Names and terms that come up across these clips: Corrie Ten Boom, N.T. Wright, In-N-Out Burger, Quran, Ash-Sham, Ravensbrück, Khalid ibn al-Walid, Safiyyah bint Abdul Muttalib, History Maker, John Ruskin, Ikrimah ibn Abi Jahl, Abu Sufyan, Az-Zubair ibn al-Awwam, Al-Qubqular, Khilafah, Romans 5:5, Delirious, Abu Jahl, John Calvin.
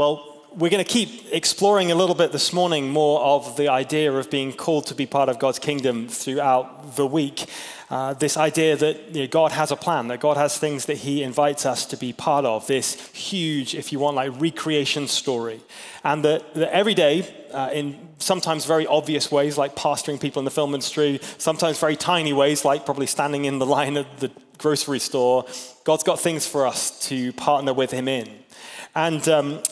Well, we're going to keep exploring a little bit this morning more of the idea of being called to be part of God's kingdom throughout the week. This idea that God has a plan, that God has things that he invites us to be part of, this huge, if you want, like recreation story. And that every day, in sometimes very obvious ways, like pastoring people in the film industry, sometimes very tiny ways, like probably standing in the line at the grocery store, God's got things for us to partner with him in. And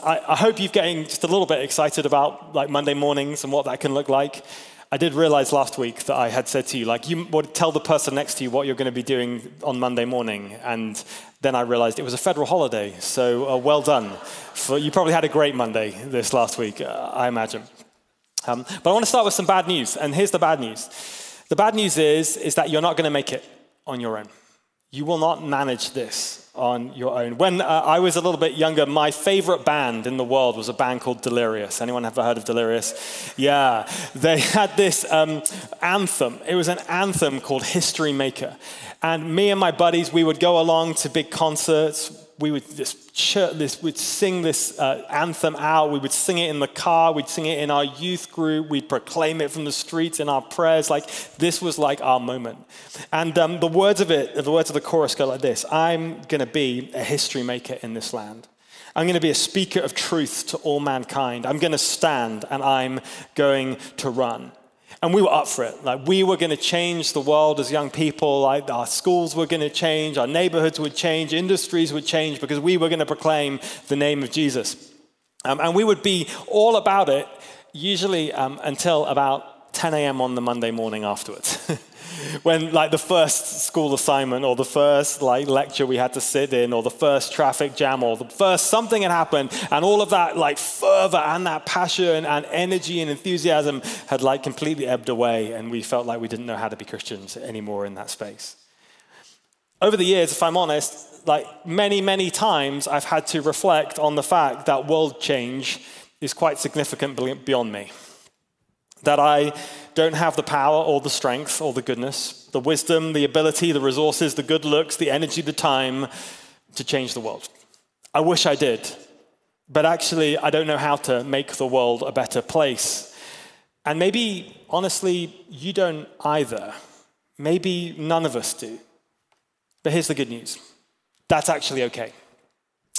I hope you're getting just a little bit excited about like Monday mornings and what that can look like. I did realize last week that I had said to you, like, you would tell the person next to you what you're going to be doing on Monday morning. And then I realized it was a federal holiday. So well done. You probably had a great Monday this last week, I imagine. But I want to start with some bad news. And here's the bad news. The bad news is that you're not going to make it on your own. You will not manage this on your own. When I was a little bit younger, my favorite band in the world was a band called Delirious. Anyone ever heard of Delirious? Yeah. They had this anthem. It was an anthem called History Maker. And me and my buddies, we would go along to big concerts. We would we'd sing this anthem out. We would sing it in the car. We'd sing it in our youth group. We'd proclaim it from the streets in our prayers. Like, this was like our moment. And the words of the chorus go like this: I'm going to be a history maker in this land. I'm going to be a speaker of truth to all mankind. I'm going to stand and I'm going to run. And we were up for it. Like, we were going to change the world as young people. Like, our schools were going to change, our neighborhoods would change, industries would change, because we were going to proclaim the name of Jesus. And we would be all about it, usually until about 10 a.m. on the Monday morning afterwards, when like the first school assignment or the first like lecture we had to sit in or the first traffic jam or the first something had happened, and all of that like fervor and that passion and energy and enthusiasm had like completely ebbed away, and we felt like we didn't know how to be Christians anymore in that space. Over the years, if I'm honest, like many times I've had to reflect on the fact that world change is quite significant beyond me. That I don't have the power or the strength or the goodness, the wisdom, the ability, the resources, the good looks, the energy, the time to change the world. I wish I did, but actually I don't know how to make the world a better place. And maybe, honestly, you don't either. Maybe none of us do. But here's the good news. That's actually okay.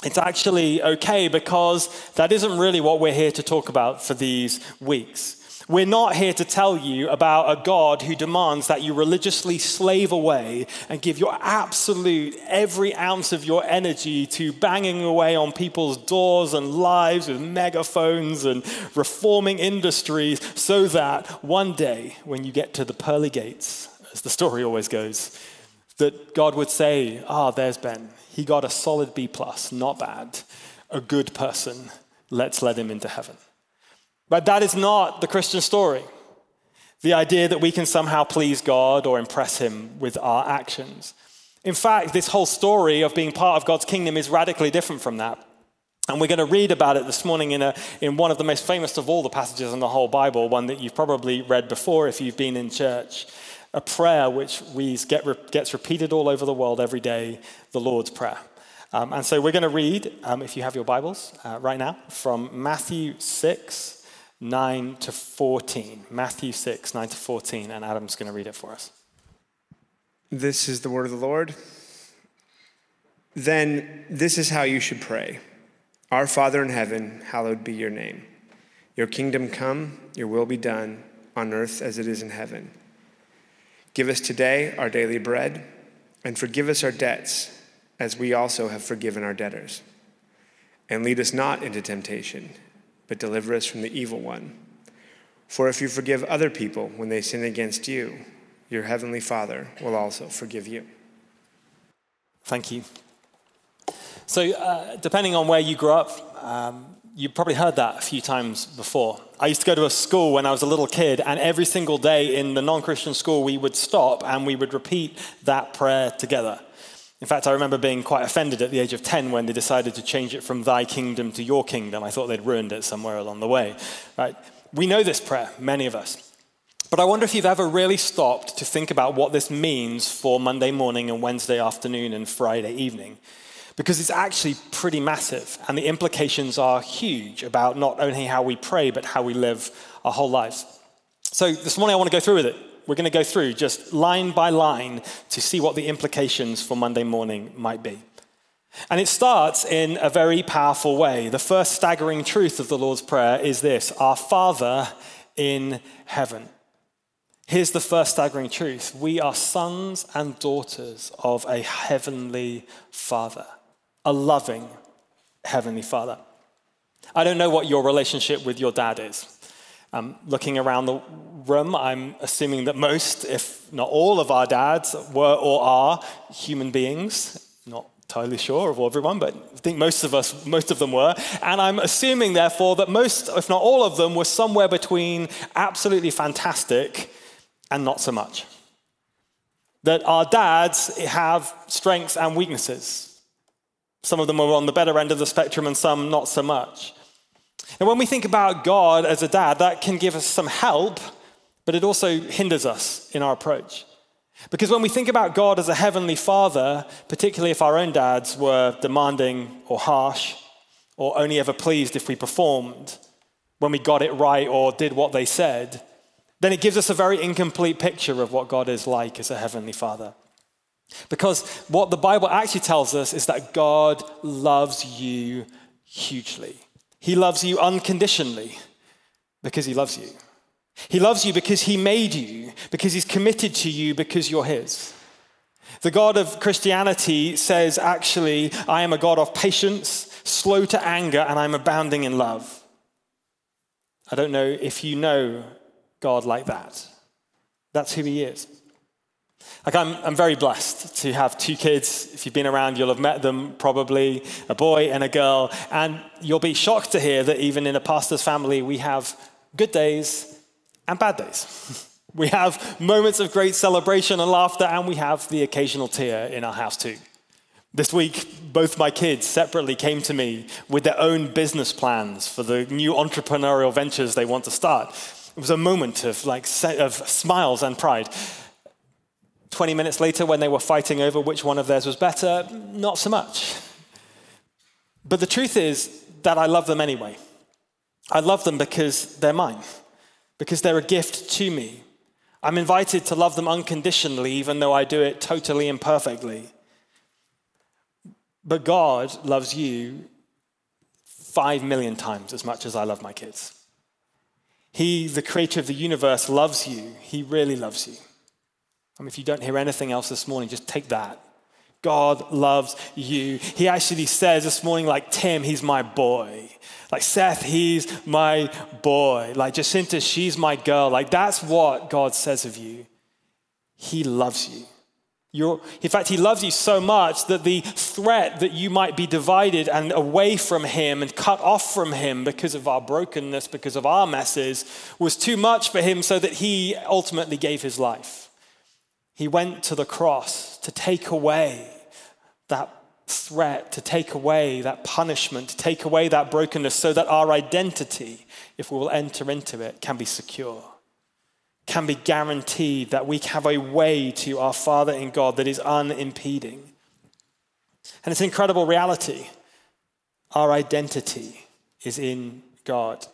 It's actually okay, because that isn't really what we're here to talk about for these weeks. We're not here to tell you about a God who demands that you religiously slave away and give your absolute every ounce of your energy to banging away on people's doors and lives with megaphones and reforming industries so that one day when you get to the pearly gates, as the story always goes, that God would say, there's Ben. He got a solid B+, not bad, a good person. Let's let him into heaven. But that is not the Christian story. The idea that we can somehow please God or impress him with our actions. In fact, this whole story of being part of God's kingdom is radically different from that. And we're going to read about it this morning in one of the most famous of all the passages in the whole Bible, one that you've probably read before if you've been in church, a prayer which gets repeated all over the world every day, the Lord's Prayer. And so we're going to read, if you have your Bibles, right now, from Matthew 6, 9 to 14. Matthew 6, 9 to 14, and Adam's going to read it for us. This is the word of the Lord. Then this is how you should pray. Our Father in heaven, hallowed be your name. Your kingdom come, your will be done, on earth as it is in heaven. Give us today our daily bread, and forgive us our debts, as we also have forgiven our debtors. And lead us not into temptation, but deliver us from the evil one. For if you forgive other people when they sin against you, your heavenly Father will also forgive you. Thank you. So depending on where you grew up, you probably heard that a few times before. I used to go to a school when I was a little kid, and every single day in the non-Christian school, we would stop and we would repeat that prayer together. In fact, I remember being quite offended at the age of 10 when they decided to change it from thy kingdom to your kingdom. I thought they'd ruined it somewhere along the way. Right? We know this prayer, many of us. But I wonder if you've ever really stopped to think about what this means for Monday morning and Wednesday afternoon and Friday evening. because it's actually pretty massive, and the implications are huge about not only how we pray, but how we live our whole lives. So this morning I want to go through with it. We're going to go through just line by line to see what the implications for Monday morning might be. And it starts in a very powerful way. The first staggering truth of the Lord's Prayer is this: our Father in heaven. Here's the first staggering truth. We are sons and daughters of a heavenly Father, a loving heavenly Father. I don't know what your relationship with your dad is. Looking around the room, I'm assuming that most, if not all, of our dads were or are human beings. Not entirely sure of everyone, but I think most of them were. And I'm assuming, therefore, that most, if not all of them, were somewhere between absolutely fantastic and not so much. That our dads have strengths and weaknesses. Some of them were on the better end of the spectrum and some not so much. And when we think about God as a dad, that can give us some help, but it also hinders us in our approach. Because when we think about God as a heavenly Father, particularly if our own dads were demanding or harsh or only ever pleased if we performed, when we got it right or did what they said, then it gives us a very incomplete picture of what God is like as a heavenly Father. Because what the Bible actually tells us is that God loves you hugely. He loves you unconditionally because he loves you. He loves you because he made you, because he's committed to you, because you're his. The God of Christianity says, actually, I am a God of patience, slow to anger, and I'm abounding in love. I don't know if you know God like that. That's who he is. Like, I'm very blessed to have two kids. If you've been around, you'll have met them probably, a boy and a girl. And you'll be shocked to hear that even in a pastor's family, we have good days and bad days. We have moments of great celebration and laughter, and we have the occasional tear in our house too. This week, both my kids separately came to me with their own business plans for the new entrepreneurial ventures they want to start. It was a moment of smiles and pride. 20 minutes later, when they were fighting over which one of theirs was better, not so much. But the truth is that I love them anyway. I love them because they're mine. Because they're a gift to me. I'm invited to love them unconditionally, even though I do it totally imperfectly. But God loves you 5 million times as much as I love my kids. He, the creator of the universe, loves you. He really loves you. I mean, if you don't hear anything else this morning, just take that. God loves you. He actually says this morning, like, Tim, he's my boy. Like, Seth, he's my boy. Like, Jacinta, she's my girl. Like, that's what God says of you. He loves you. In fact, he loves you so much that the threat that you might be divided and away from him and cut off from him because of our brokenness, because of our messes, was too much for him, so that he ultimately gave his life. He went to the cross to take away that threat, to take away that punishment, to take away that brokenness, so that our identity, if we will enter into it, can be secure, can be guaranteed, that we have a way to our Father in God that is unimpeding. And it's an incredible reality. Our identity is in God.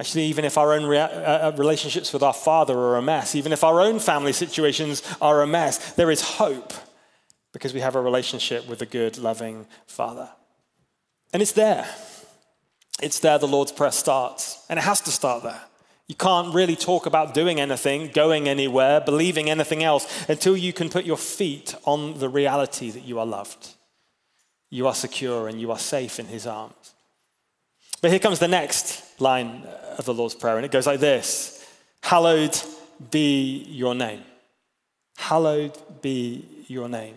Actually, even if our own relationships with our Father are a mess, even if our own family situations are a mess, there is hope, because we have a relationship with a good, loving Father. And it's there. It's there the Lord's Prayer starts. And it has to start there. You can't really talk about doing anything, going anywhere, believing anything else, until you can put your feet on the reality that you are loved. You are secure and you are safe in his arms. But here comes the next line of the Lord's Prayer, and it goes like this: hallowed be your name. Hallowed be your name.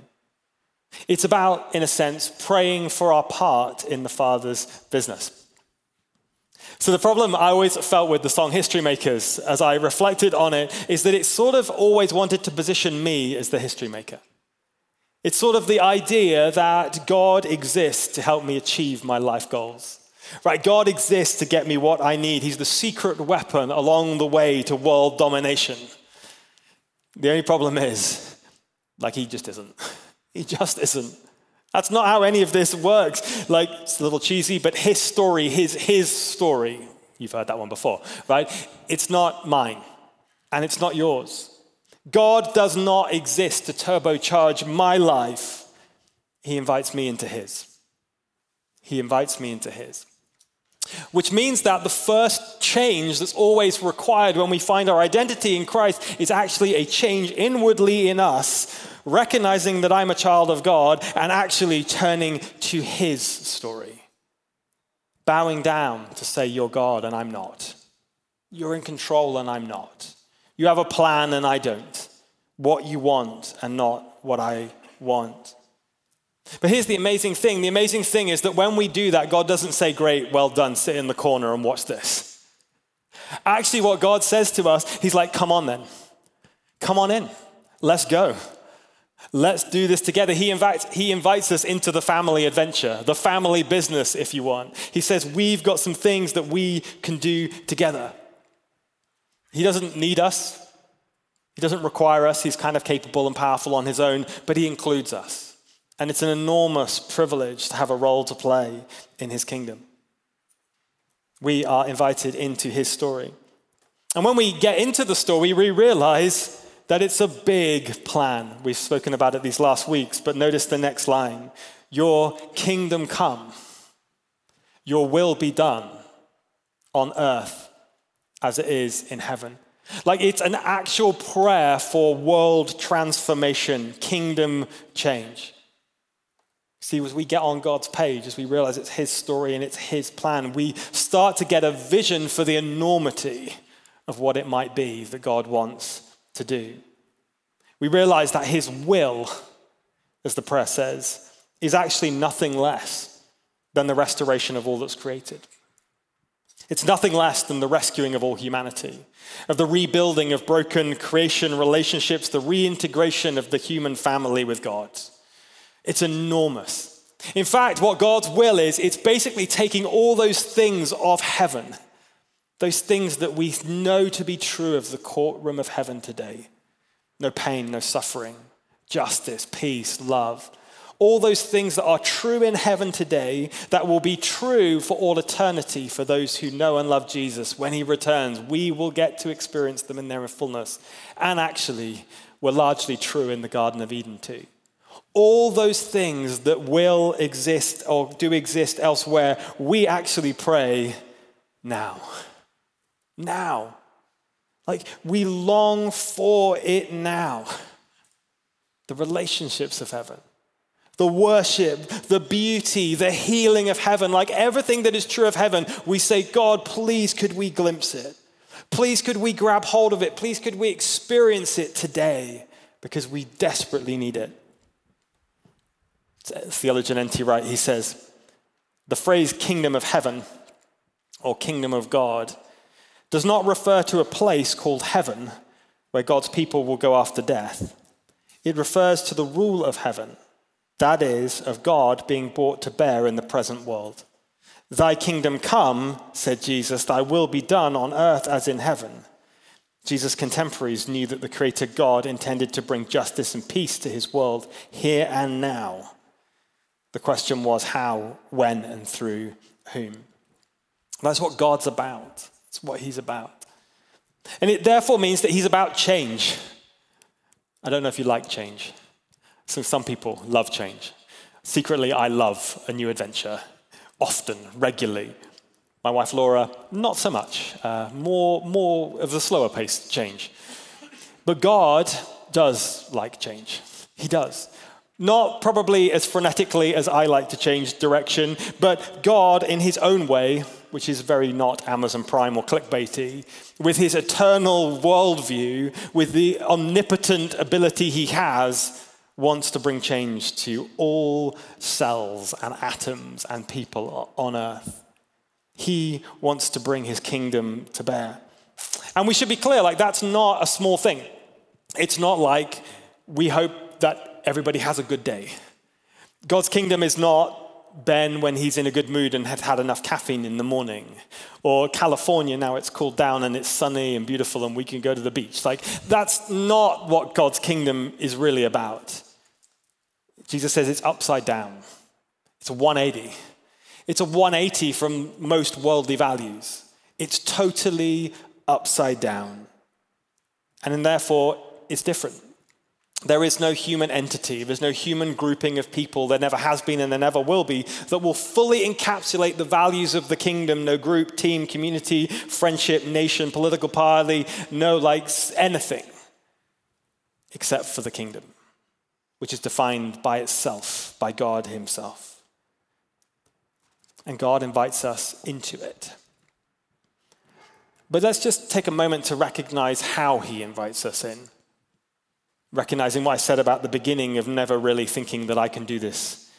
It's about, in a sense, praying for our part in the Father's business. So the problem I always felt with the song History Makers, as I reflected on it, is that it sort of always wanted to position me as the history maker. It's sort of the idea that God exists to help me achieve my life goals. Right, God exists to get me what I need. He's the secret weapon along the way to world domination. The only problem is, like, he just isn't. He just isn't. That's not how any of this works. Like, it's a little cheesy, but his story, his story. You've heard that one before, right? It's not mine, and it's not yours. God does not exist to turbocharge my life. He invites me into his. He invites me into his. Which means that the first change that's always required when we find our identity in Christ is actually a change inwardly in us, recognizing that I'm a child of God and actually turning to his story. Bowing down to say, you're God and I'm not. You're in control and I'm not. You have a plan and I don't. What you want and not what I want. But here's the amazing thing. The amazing thing is that when we do that, God doesn't say, great, well done, sit in the corner and watch this. Actually, what God says to us, he's like, come on then. Come on in. Let's go. Let's do this together. He invites us into the family adventure, the family business, if you want. He says, we've got some things that we can do together. He doesn't need us. He doesn't require us. He's kind of capable and powerful on his own, but he includes us. And it's an enormous privilege to have a role to play in his kingdom. We are invited into his story. And when we get into the story, we realize that it's a big plan. We've spoken about it these last weeks, but notice the next line. Your kingdom come, your will be done on earth as it is in heaven. Like, it's an actual prayer for world transformation, kingdom change. See, as we get on God's page, as we realize it's his story and it's his plan, we start to get a vision for the enormity of what it might be that God wants to do. We realize that his will, as the prayer says, is actually nothing less than the restoration of all that's created. It's nothing less than the rescuing of all humanity, of the rebuilding of broken creation relationships, the reintegration of the human family with God. It's enormous. In fact, what God's will is, it's basically taking all those things of heaven, those things that we know to be true of the courtroom of heaven today. No pain, no suffering, justice, peace, love. All those things that are true in heaven today that will be true for all eternity for those who know and love Jesus. When he returns, we will get to experience them in their fullness. And actually, were largely true in the Garden of Eden too. All those things that will exist or do exist elsewhere, we actually pray now. Now. Like, we long for it now. The relationships of heaven, the worship, the beauty, the healing of heaven, like everything that is true of heaven, we say, God, please could we glimpse it? Please could we grab hold of it? Please could we experience it today? Because we desperately need it. Theologian N.T. Wright, he says, the phrase kingdom of heaven or kingdom of God does not refer to a place called heaven where God's people will go after death. It refers to the rule of heaven, that is, of God being brought to bear in the present world. Thy kingdom come, said Jesus, thy will be done on earth as in heaven. Jesus' contemporaries knew that the Creator God intended to bring justice and peace to his world here and now. The question was how, when, and through whom. That's what God's about. That's what he's about. And it therefore means that he's about change. I don't know if you like change. So some people love change. Secretly, I love a new adventure, often, regularly. My wife, Laura, not so much. More of the slower paced change. But God does like change. He does. Not probably as frenetically as I like to change direction, but God in his own way, which is very not Amazon Prime or clickbaity, with his eternal worldview, with the omnipotent ability he has, wants to bring change to all cells and atoms and people on earth. He wants to bring his kingdom to bear. And we should be clear, like, that's not a small thing. It's not like we hope that everybody has a good day. God's kingdom is not Ben when he's in a good mood and has had enough caffeine in the morning. Or California, now it's cooled down and it's sunny and beautiful and we can go to the beach. Like, that's not what God's kingdom is really about. Jesus says it's upside down. It's a 180. It's a 180 from most worldly values. It's totally upside down. And therefore, it's different. There is no human entity. There's no human grouping of people. There never has been and there never will be that will fully encapsulate the values of the kingdom. No group, team, community, friendship, nation, political party, no likes, anything except for the kingdom, which is defined by itself, by God himself. And God invites us into it. But let's just take a moment to recognize how he invites us in. Recognizing what I said about the beginning of never really thinking that I can do this,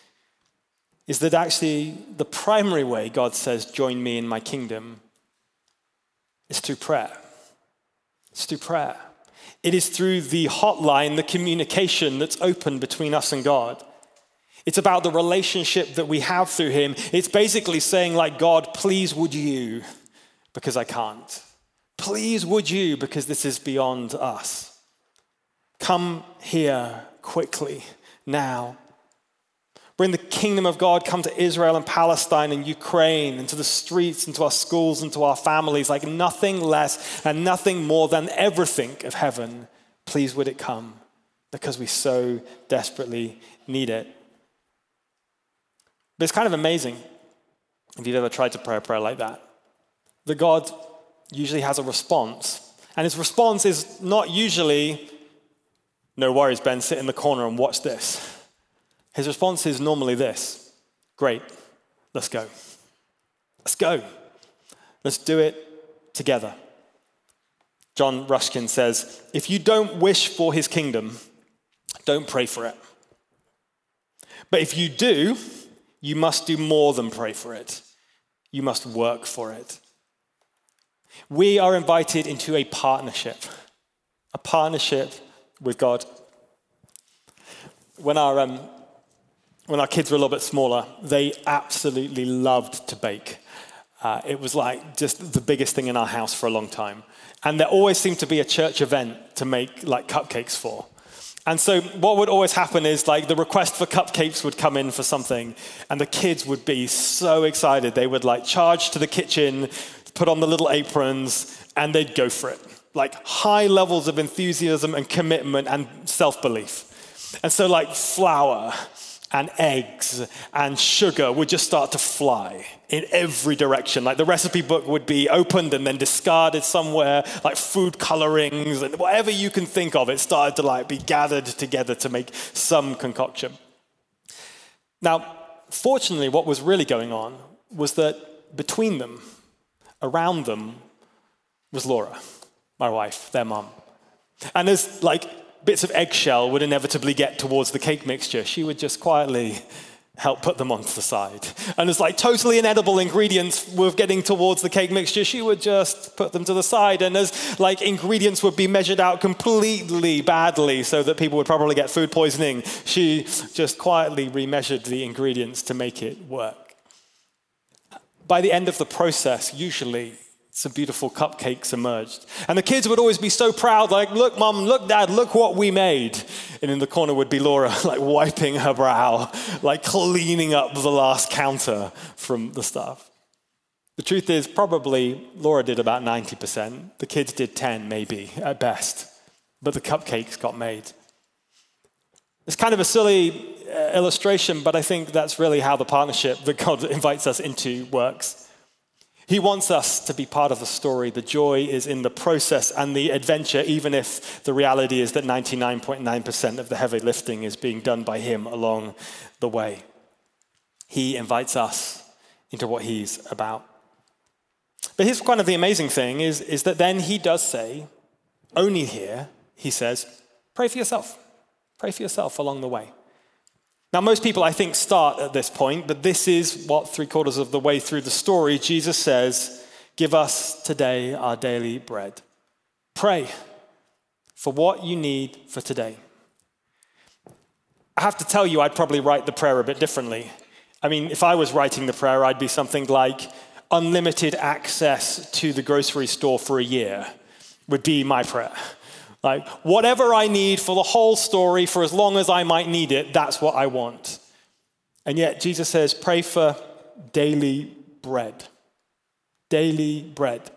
is that actually the primary way God says, join me in my kingdom, is through prayer. It's through prayer. It is through the hotline, the communication that's open between us and God. It's about the relationship that we have through him. It's basically saying like, God, please would you, because I can't. Please would you, because this is beyond us. Come here quickly now. Bring the kingdom of God, come to Israel and Palestine and Ukraine and to the streets and to our schools and to our families, like nothing less and nothing more than everything of heaven. Please would it come, because we so desperately need it. But it's kind of amazing, if you've ever tried to pray a prayer like that, that God usually has a response. And his response is not usually, no worries, Ben, sit in the corner and watch this. His response is normally this: great, let's go. Let's go. Let's do it together. John Ruskin says, if you don't wish for his kingdom, don't pray for it. But if you do, you must do more than pray for it. You must work for it. We are invited into a partnership with God. When our kids were a little bit smaller, they absolutely loved to bake. It was like just the biggest thing in our house for a long time. And there always seemed to be a church event to make like cupcakes for. And so what would always happen is like the request for cupcakes would come in for something, and the kids would be so excited. They would like charge to the kitchen, put on the little aprons, and they'd go for it. Like high levels of enthusiasm and commitment and self-belief. And so like flour and eggs and sugar would just start to fly in every direction. Like the recipe book would be opened and then discarded somewhere, like food colorings and whatever you can think of, it started to like be gathered together to make some concoction. Now, fortunately, what was really going on was that between them, around them, was Laura, my wife, their mum. And as like bits of eggshell would inevitably get towards the cake mixture, she would just quietly help put them onto the side. And as like totally inedible ingredients were getting towards the cake mixture, she would just put them to the side. And as like ingredients would be measured out completely badly so that people would probably get food poisoning, she just quietly remeasured the ingredients to make it work. By the end of the process, usually, some beautiful cupcakes emerged. And the kids would always be so proud, like, look, Mum, look, Dad, look what we made. And in the corner would be Laura, like wiping her brow, like cleaning up the last counter from the stuff. The truth is probably Laura did about 90%. The kids did 10 maybe at best. But the cupcakes got made. It's kind of a silly illustration, but I think that's really how the partnership that God invites us into works. He wants us to be part of the story. The joy is in the process and the adventure, even if the reality is that 99.9% of the heavy lifting is being done by him along the way. He invites us into what he's about. But here's kind of the amazing thing is that then he does say, only here, he says, pray for yourself. Pray for yourself along the way. Now, most people, I think, start at this point, but this is what 3/4 of the way through the story, Jesus says, give us today our daily bread. Pray for what you need for today. I have to tell you, I'd probably write the prayer a bit differently. I mean, if I was writing the prayer, I'd be something like unlimited access to the grocery store for a year would be my prayer. Like, whatever I need for the whole story, for as long as I might need it, that's what I want. And yet Jesus says, pray for daily bread. Daily bread.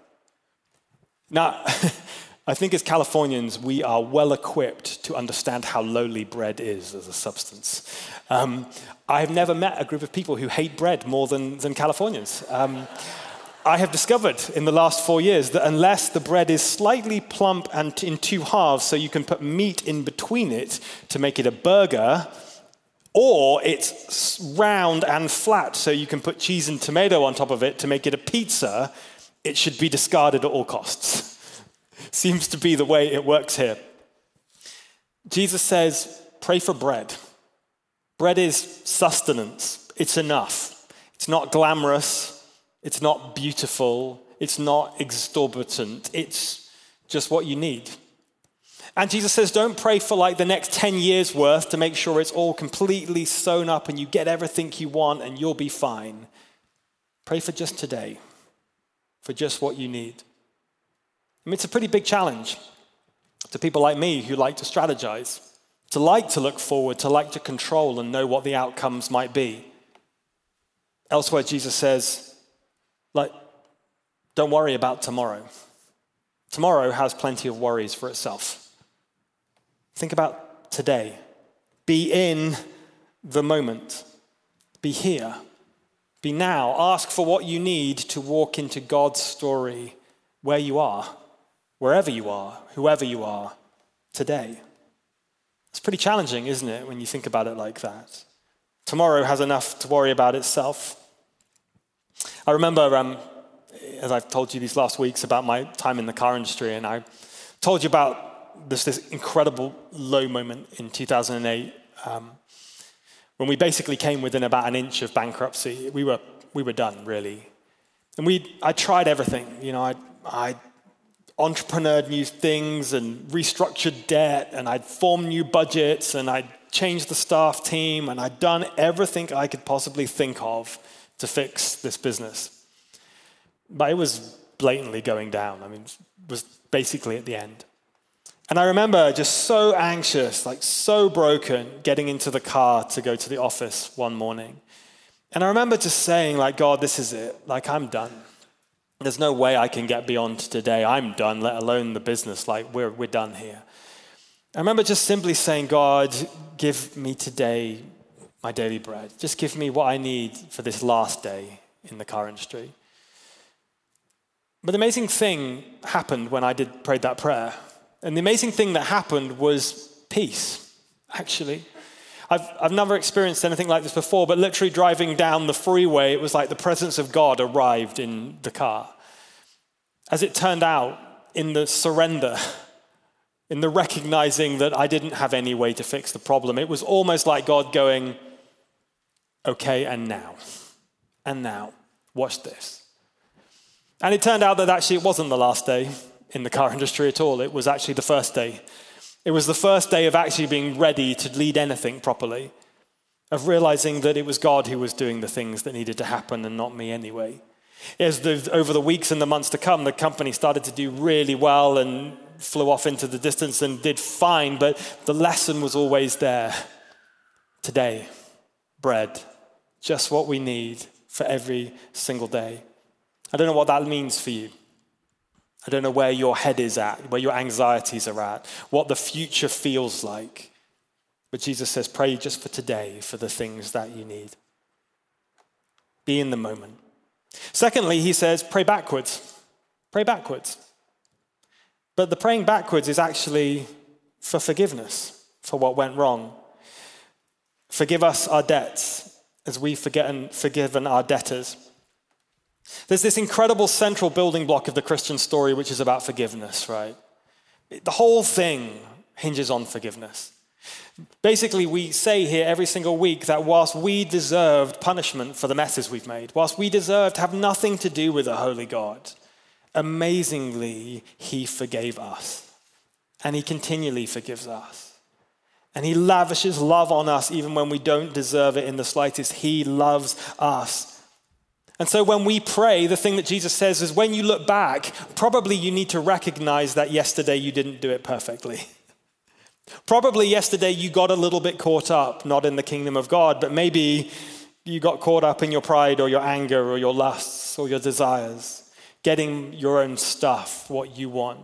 Now, I think as Californians, we are well equipped to understand how lowly bread is as a substance. I've never met a group of people who hate bread more than Californians. I have discovered in the last 4 years that unless the bread is slightly plump and in two halves so you can put meat in between it to make it a burger, or it's round and flat so you can put cheese and tomato on top of it to make it a pizza, it should be discarded at all costs. Seems to be the way it works here. Jesus says, pray for bread. Bread is sustenance. It's enough. It's not glamorous. It's not beautiful. It's not exorbitant. It's just what you need. And Jesus says, don't pray for like the next 10 years worth to make sure it's all completely sewn up and you get everything you want and you'll be fine. Pray for just today, for just what you need. I mean, it's a pretty big challenge to people like me who like to strategize, to like to look forward, to like to control and know what the outcomes might be. Elsewhere, Jesus says, like, don't worry about tomorrow. Tomorrow has plenty of worries for itself. Think about today. Be in the moment. Be here. Be now. Ask for what you need to walk into God's story where you are, wherever you are, whoever you are, today. It's pretty challenging, isn't it, when you think about it like that? Tomorrow has enough to worry about itself. I remember, as I've told you these last weeks, about my time in the car industry, and I told you about this incredible low moment in 2008 when we basically came within about an inch of bankruptcy. We were done, really. And I tried everything. You know, I entrepreneured new things and restructured debt, and I'd formed new budgets, and I'd changed the staff team, and I'd done everything I could possibly think of to fix this business. But it was blatantly going down. I mean, it was basically at the end. And I remember just so anxious, like so broken, getting into the car to go to the office one morning. And I remember just saying, like, God, this is it. Like, I'm done. There's no way I can get beyond today. I'm done, let alone the business. Like, we're done here. I remember just simply saying, God, give me today my daily bread. Just give me what I need for this last day in the car industry. But the amazing thing happened when I prayed that prayer. And the amazing thing that happened was peace, actually. I've never experienced anything like this before, but literally driving down the freeway, it was like the presence of God arrived in the car. As it turned out, in the surrender, in the recognizing that I didn't have any way to fix the problem, it was almost like God going, okay, and now, watch this. And it turned out that actually it wasn't the last day in the car industry at all. It was actually the first day. It was the first day of actually being ready to lead anything properly, of realizing that it was God who was doing the things that needed to happen and not me anyway. As over the weeks and the months to come, the company started to do really well and flew off into the distance and did fine, but the lesson was always there. Today, bread, just what we need for every single day. I don't know what that means for you. I don't know where your head is at, where your anxieties are at, what the future feels like. But Jesus says, pray just for today for the things that you need. Be in the moment. Secondly, he says, pray backwards. Pray backwards. But the praying backwards is actually for forgiveness for what went wrong. Forgive us our debts as we forgiven our debtors. There's this incredible central building block of the Christian story, which is about forgiveness, right? The whole thing hinges on forgiveness. Basically, we say here every single week that whilst we deserved punishment for the messes we've made, whilst we deserved to have nothing to do with a holy God, amazingly, he forgave us, and he continually forgives us, and he lavishes love on us even when we don't deserve it in the slightest. He loves us, And so when we pray, the thing that Jesus says is when you look back, probably you need to recognize that yesterday you didn't do it perfectly. Probably yesterday you got a little bit caught up, not in the kingdom of God, but maybe you got caught up in your pride or your anger or your lusts or your desires, getting your own stuff, what you want.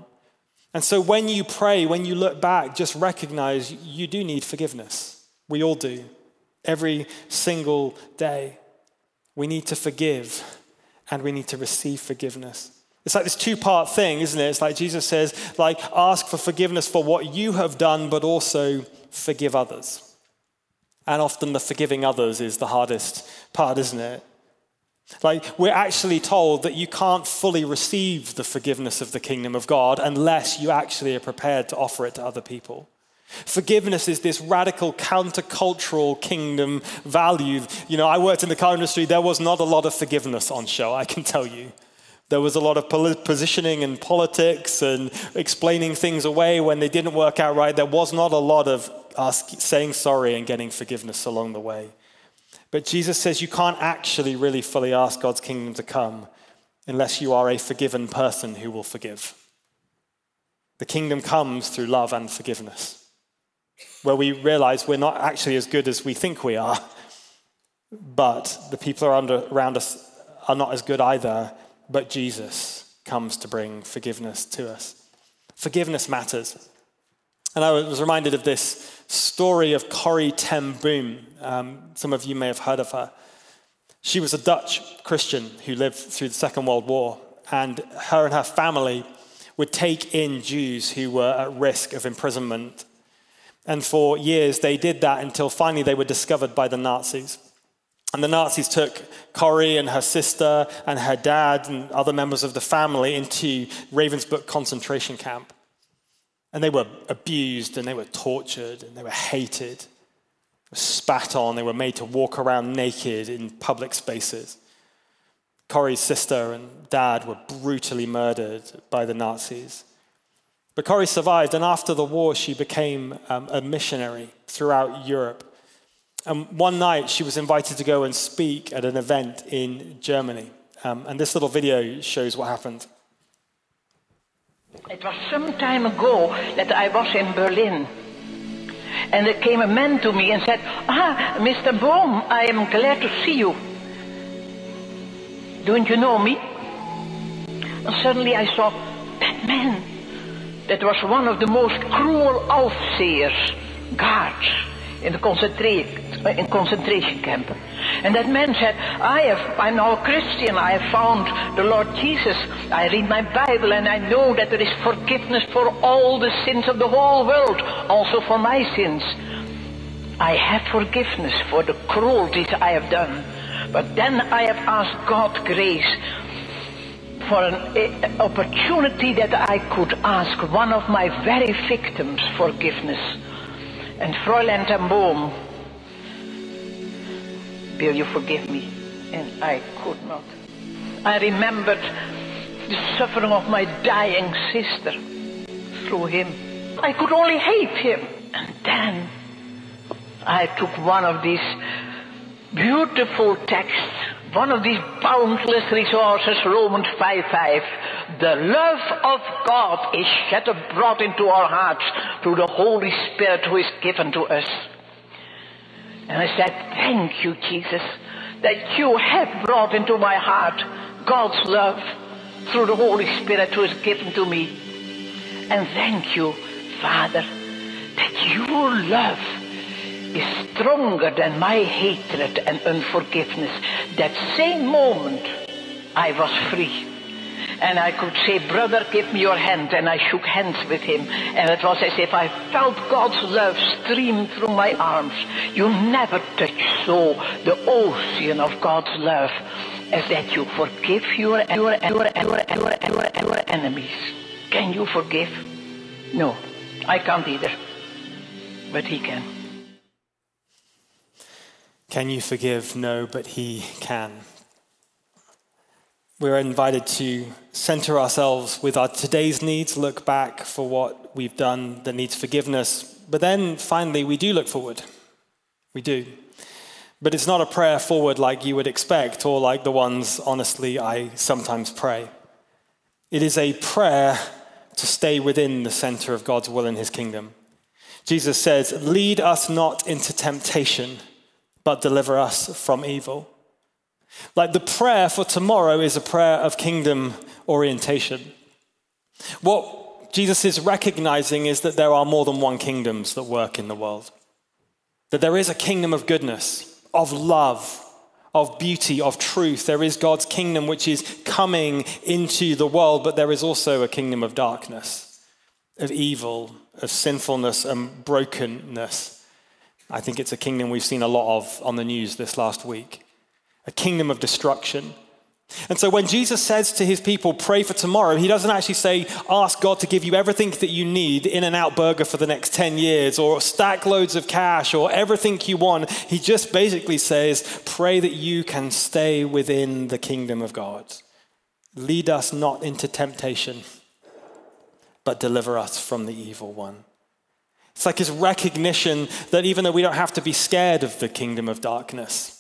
And so when you pray, when you look back, just recognize you do need forgiveness. We all do. Every single day. We need to forgive and we need to receive forgiveness. It's like this two-part thing, isn't it? It's like Jesus says, like, ask for forgiveness for what you have done, but also forgive others. And often the forgiving others is the hardest part, isn't it? Like, we're actually told that you can't fully receive the forgiveness of the kingdom of God unless you actually are prepared to offer it to other people. Forgiveness is this radical countercultural kingdom value. You know, I worked in the car industry. There was not a lot of forgiveness on show, I can tell you. There was a lot of positioning and politics and explaining things away when they didn't work out right. There was not a lot of us saying sorry and getting forgiveness along the way. But Jesus says you can't actually really fully ask God's kingdom to come unless you are a forgiven person who will forgive. The kingdom comes through love and forgiveness, where we realize we're not actually as good as we think we are, but the people around us are not as good either, but Jesus comes to bring forgiveness to us. Forgiveness matters. And I was reminded of this story of Corrie Ten Boom. Some of you may have heard of her. She was a Dutch Christian who lived through the Second World War, and her family would take in Jews who were at risk of imprisonment. And for years, they did that until finally they were discovered by the Nazis. And the Nazis took Corrie and her sister and her dad and other members of the family into Ravensbrück concentration camp. And they were abused and they were tortured and they were hated, they were spat on, they were made to walk around naked in public spaces. Corrie's sister and dad were brutally murdered by the Nazis. But Corrie survived, and after the war, she became a missionary throughout Europe. And one night, she was invited to go and speak at an event in Germany. And this little video shows what happened. It was some time ago that I was in Berlin. And there came a man to me and said, Mr. Boom, I am glad to see you. Don't you know me? And suddenly I saw that man. That was one of the most cruel overseers, guards, in the concentration camp. And that man said, I'm now a Christian, I have found the Lord Jesus, I read my Bible and I know that there is forgiveness for all the sins of the whole world, also for my sins. I have forgiveness for the cruelties I have done, but then I have asked God grace for an opportunity that I could ask one of my very victims forgiveness. And Fräulein Ten Boom, will you forgive me? And I could not. I remembered the suffering of my dying sister through him. I could only hate him. And then I took one of these beautiful texts, one of these boundless resources, Romans 5:5. The love of God is shed abroad into our hearts through the Holy Spirit who is given to us. And I said, thank you, Jesus, that you have brought into my heart God's love through the Holy Spirit who is given to me. And thank you, Father, that your love is stronger than my hatred and unforgiveness. That same moment, I was free. And I could say, brother, give me your hand. And I shook hands with him. And it was as if I felt God's love stream through my arms. You never touch so the ocean of God's love as that you forgive your enemies. Can you forgive? No, I can't either. But he can. Can you forgive? No, but he can. We're invited to center ourselves with our today's needs, look back for what we've done that needs forgiveness. But then finally, we do look forward. We do. But it's not a prayer forward like you would expect or like the ones, honestly, I sometimes pray. It is a prayer to stay within the center of God's will and his kingdom. Jesus says, "Lead us not into temptation, but deliver us from evil." Like the prayer for tomorrow is a prayer of kingdom orientation. What Jesus is recognizing is that there are more than one kingdoms that work in the world. That there is a kingdom of goodness, of love, of beauty, of truth. There is God's kingdom which is coming into the world, but there is also a kingdom of darkness, of evil, of sinfulness and brokenness. I think it's a kingdom we've seen a lot of on the news this last week. A kingdom of destruction. And so when Jesus says to his people, pray for tomorrow, he doesn't actually say, ask God to give you everything that you need, In-N-Out Burger for the next 10 years, or stack loads of cash, or everything you want. He just basically says, pray that you can stay within the kingdom of God. Lead us not into temptation, but deliver us from the evil one. It's like his recognition that even though we don't have to be scared of the kingdom of darkness,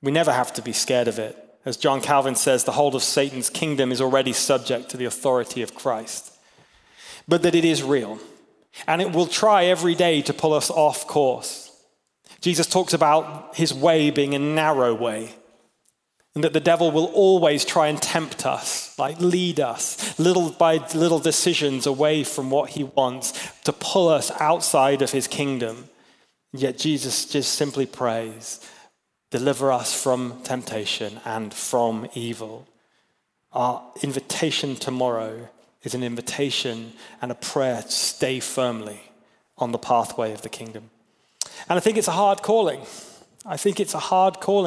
we never have to be scared of it. As John Calvin says, the whole of Satan's kingdom is already subject to the authority of Christ. But that it is real. And it will try every day to pull us off course. Jesus talks about his way being a narrow way. And that the devil will always try and tempt us, like lead us, little by little decisions away from what he wants to pull us outside of his kingdom. Yet Jesus just simply prays, deliver us from temptation and from evil. Our invitation tomorrow is an invitation and a prayer to stay firmly on the pathway of the kingdom. And I think it's a hard calling.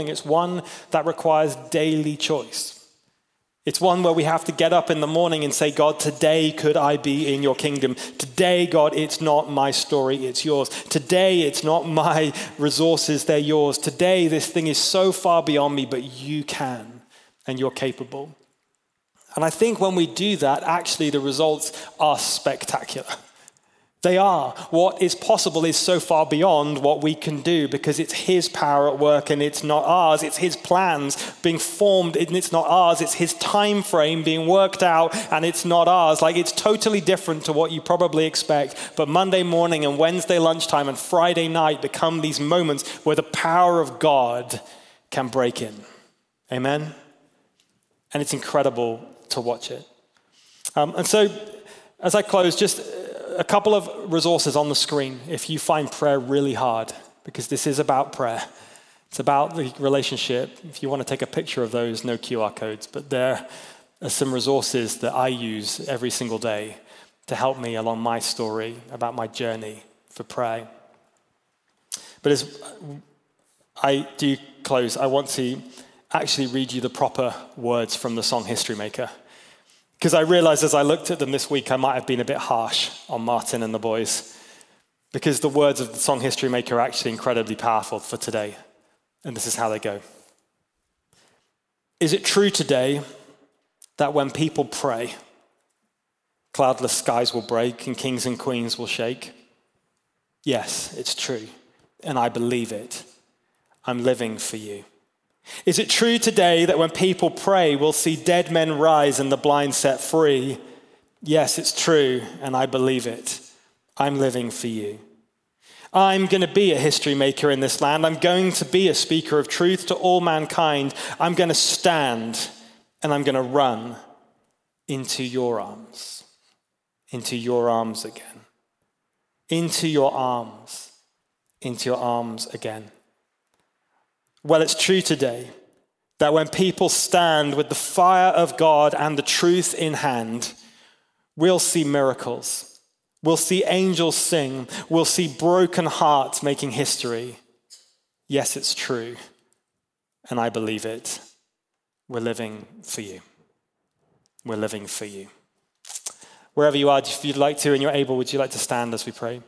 It's one that requires daily choice. It's one where we have to get up in the morning and say, God, today could I be in your kingdom? Today, God, it's not my story, it's yours. Today, it's not my resources, they're yours. Today, this thing is so far beyond me, but you can and you're capable. And I think when we do that, actually the results are spectacular. They are. What is possible is so far beyond what we can do because it's his power at work and it's not ours. It's his plans being formed and it's not ours. It's his time frame being worked out and it's not ours. Like it's totally different to what you probably expect. But Monday morning and Wednesday lunchtime and Friday night become these moments where the power of God can break in. Amen? And it's incredible to watch it. And so as I close, just a couple of resources on the screen if you find prayer really hard, because this is about prayer. It's about the relationship. If you want to take a picture of those, no QR codes, but there are some resources that I use every single day to help me along my story about my journey for prayer. But as I do close, I want to actually read you the proper words from the song History Maker. Because I realized as I looked at them this week, I might have been a bit harsh on Martin and the boys, because the words of the song History Maker are actually incredibly powerful for today. And this is how they go. Is it true today that when people pray, cloudless skies will break and kings and queens will shake? Yes, it's true. And I believe it. I'm living for you. Is it true today that when people pray, we'll see dead men rise and the blind set free? Yes, it's true, and I believe it. I'm living for you. I'm going to be a history maker in this land. I'm going to be a speaker of truth to all mankind. I'm going to stand and I'm going to run into your arms again, into your arms again. Well, it's true today that when people stand with the fire of God and the truth in hand, we'll see miracles. We'll see angels sing. We'll see broken hearts making history. Yes, it's true. And I believe it. We're living for you. We're living for you. Wherever you are, if you'd like to and you're able, would you like to stand as we pray?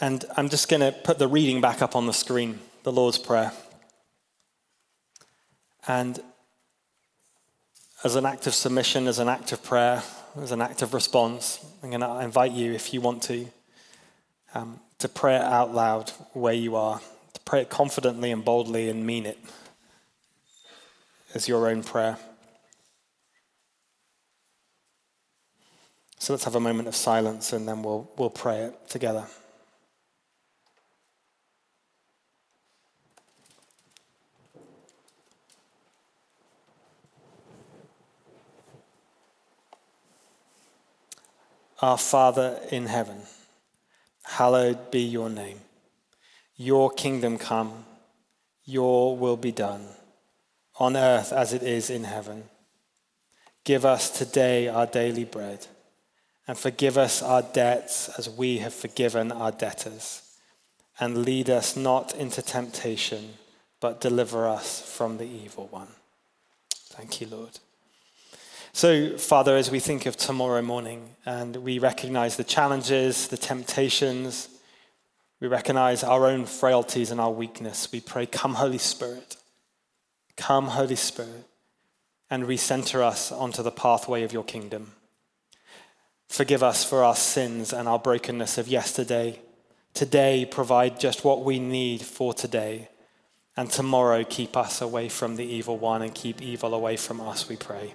And I'm just going to put the reading back up on the screen, the Lord's Prayer. And as an act of submission, as an act of prayer, as an act of response. I'm going to invite you, if you want to pray it out loud where you are, to pray it confidently and boldly and mean it as your own prayer. So let's have a moment of silence and then we'll pray it together. Our Father in heaven, hallowed be your name. Your kingdom come, your will be done, on earth as it is in heaven. Give us today our daily bread, and forgive us our debts as we have forgiven our debtors. And lead us not into temptation, but deliver us from the evil one. Thank you, Lord. So, Father, as we think of tomorrow morning and we recognize the challenges, the temptations, we recognize our own frailties and our weakness, we pray, come Holy Spirit, and recenter us onto the pathway of your kingdom. Forgive us for our sins and our brokenness of yesterday. Today, provide just what we need for today. And tomorrow, keep us away from the evil one and keep evil away from us, we pray.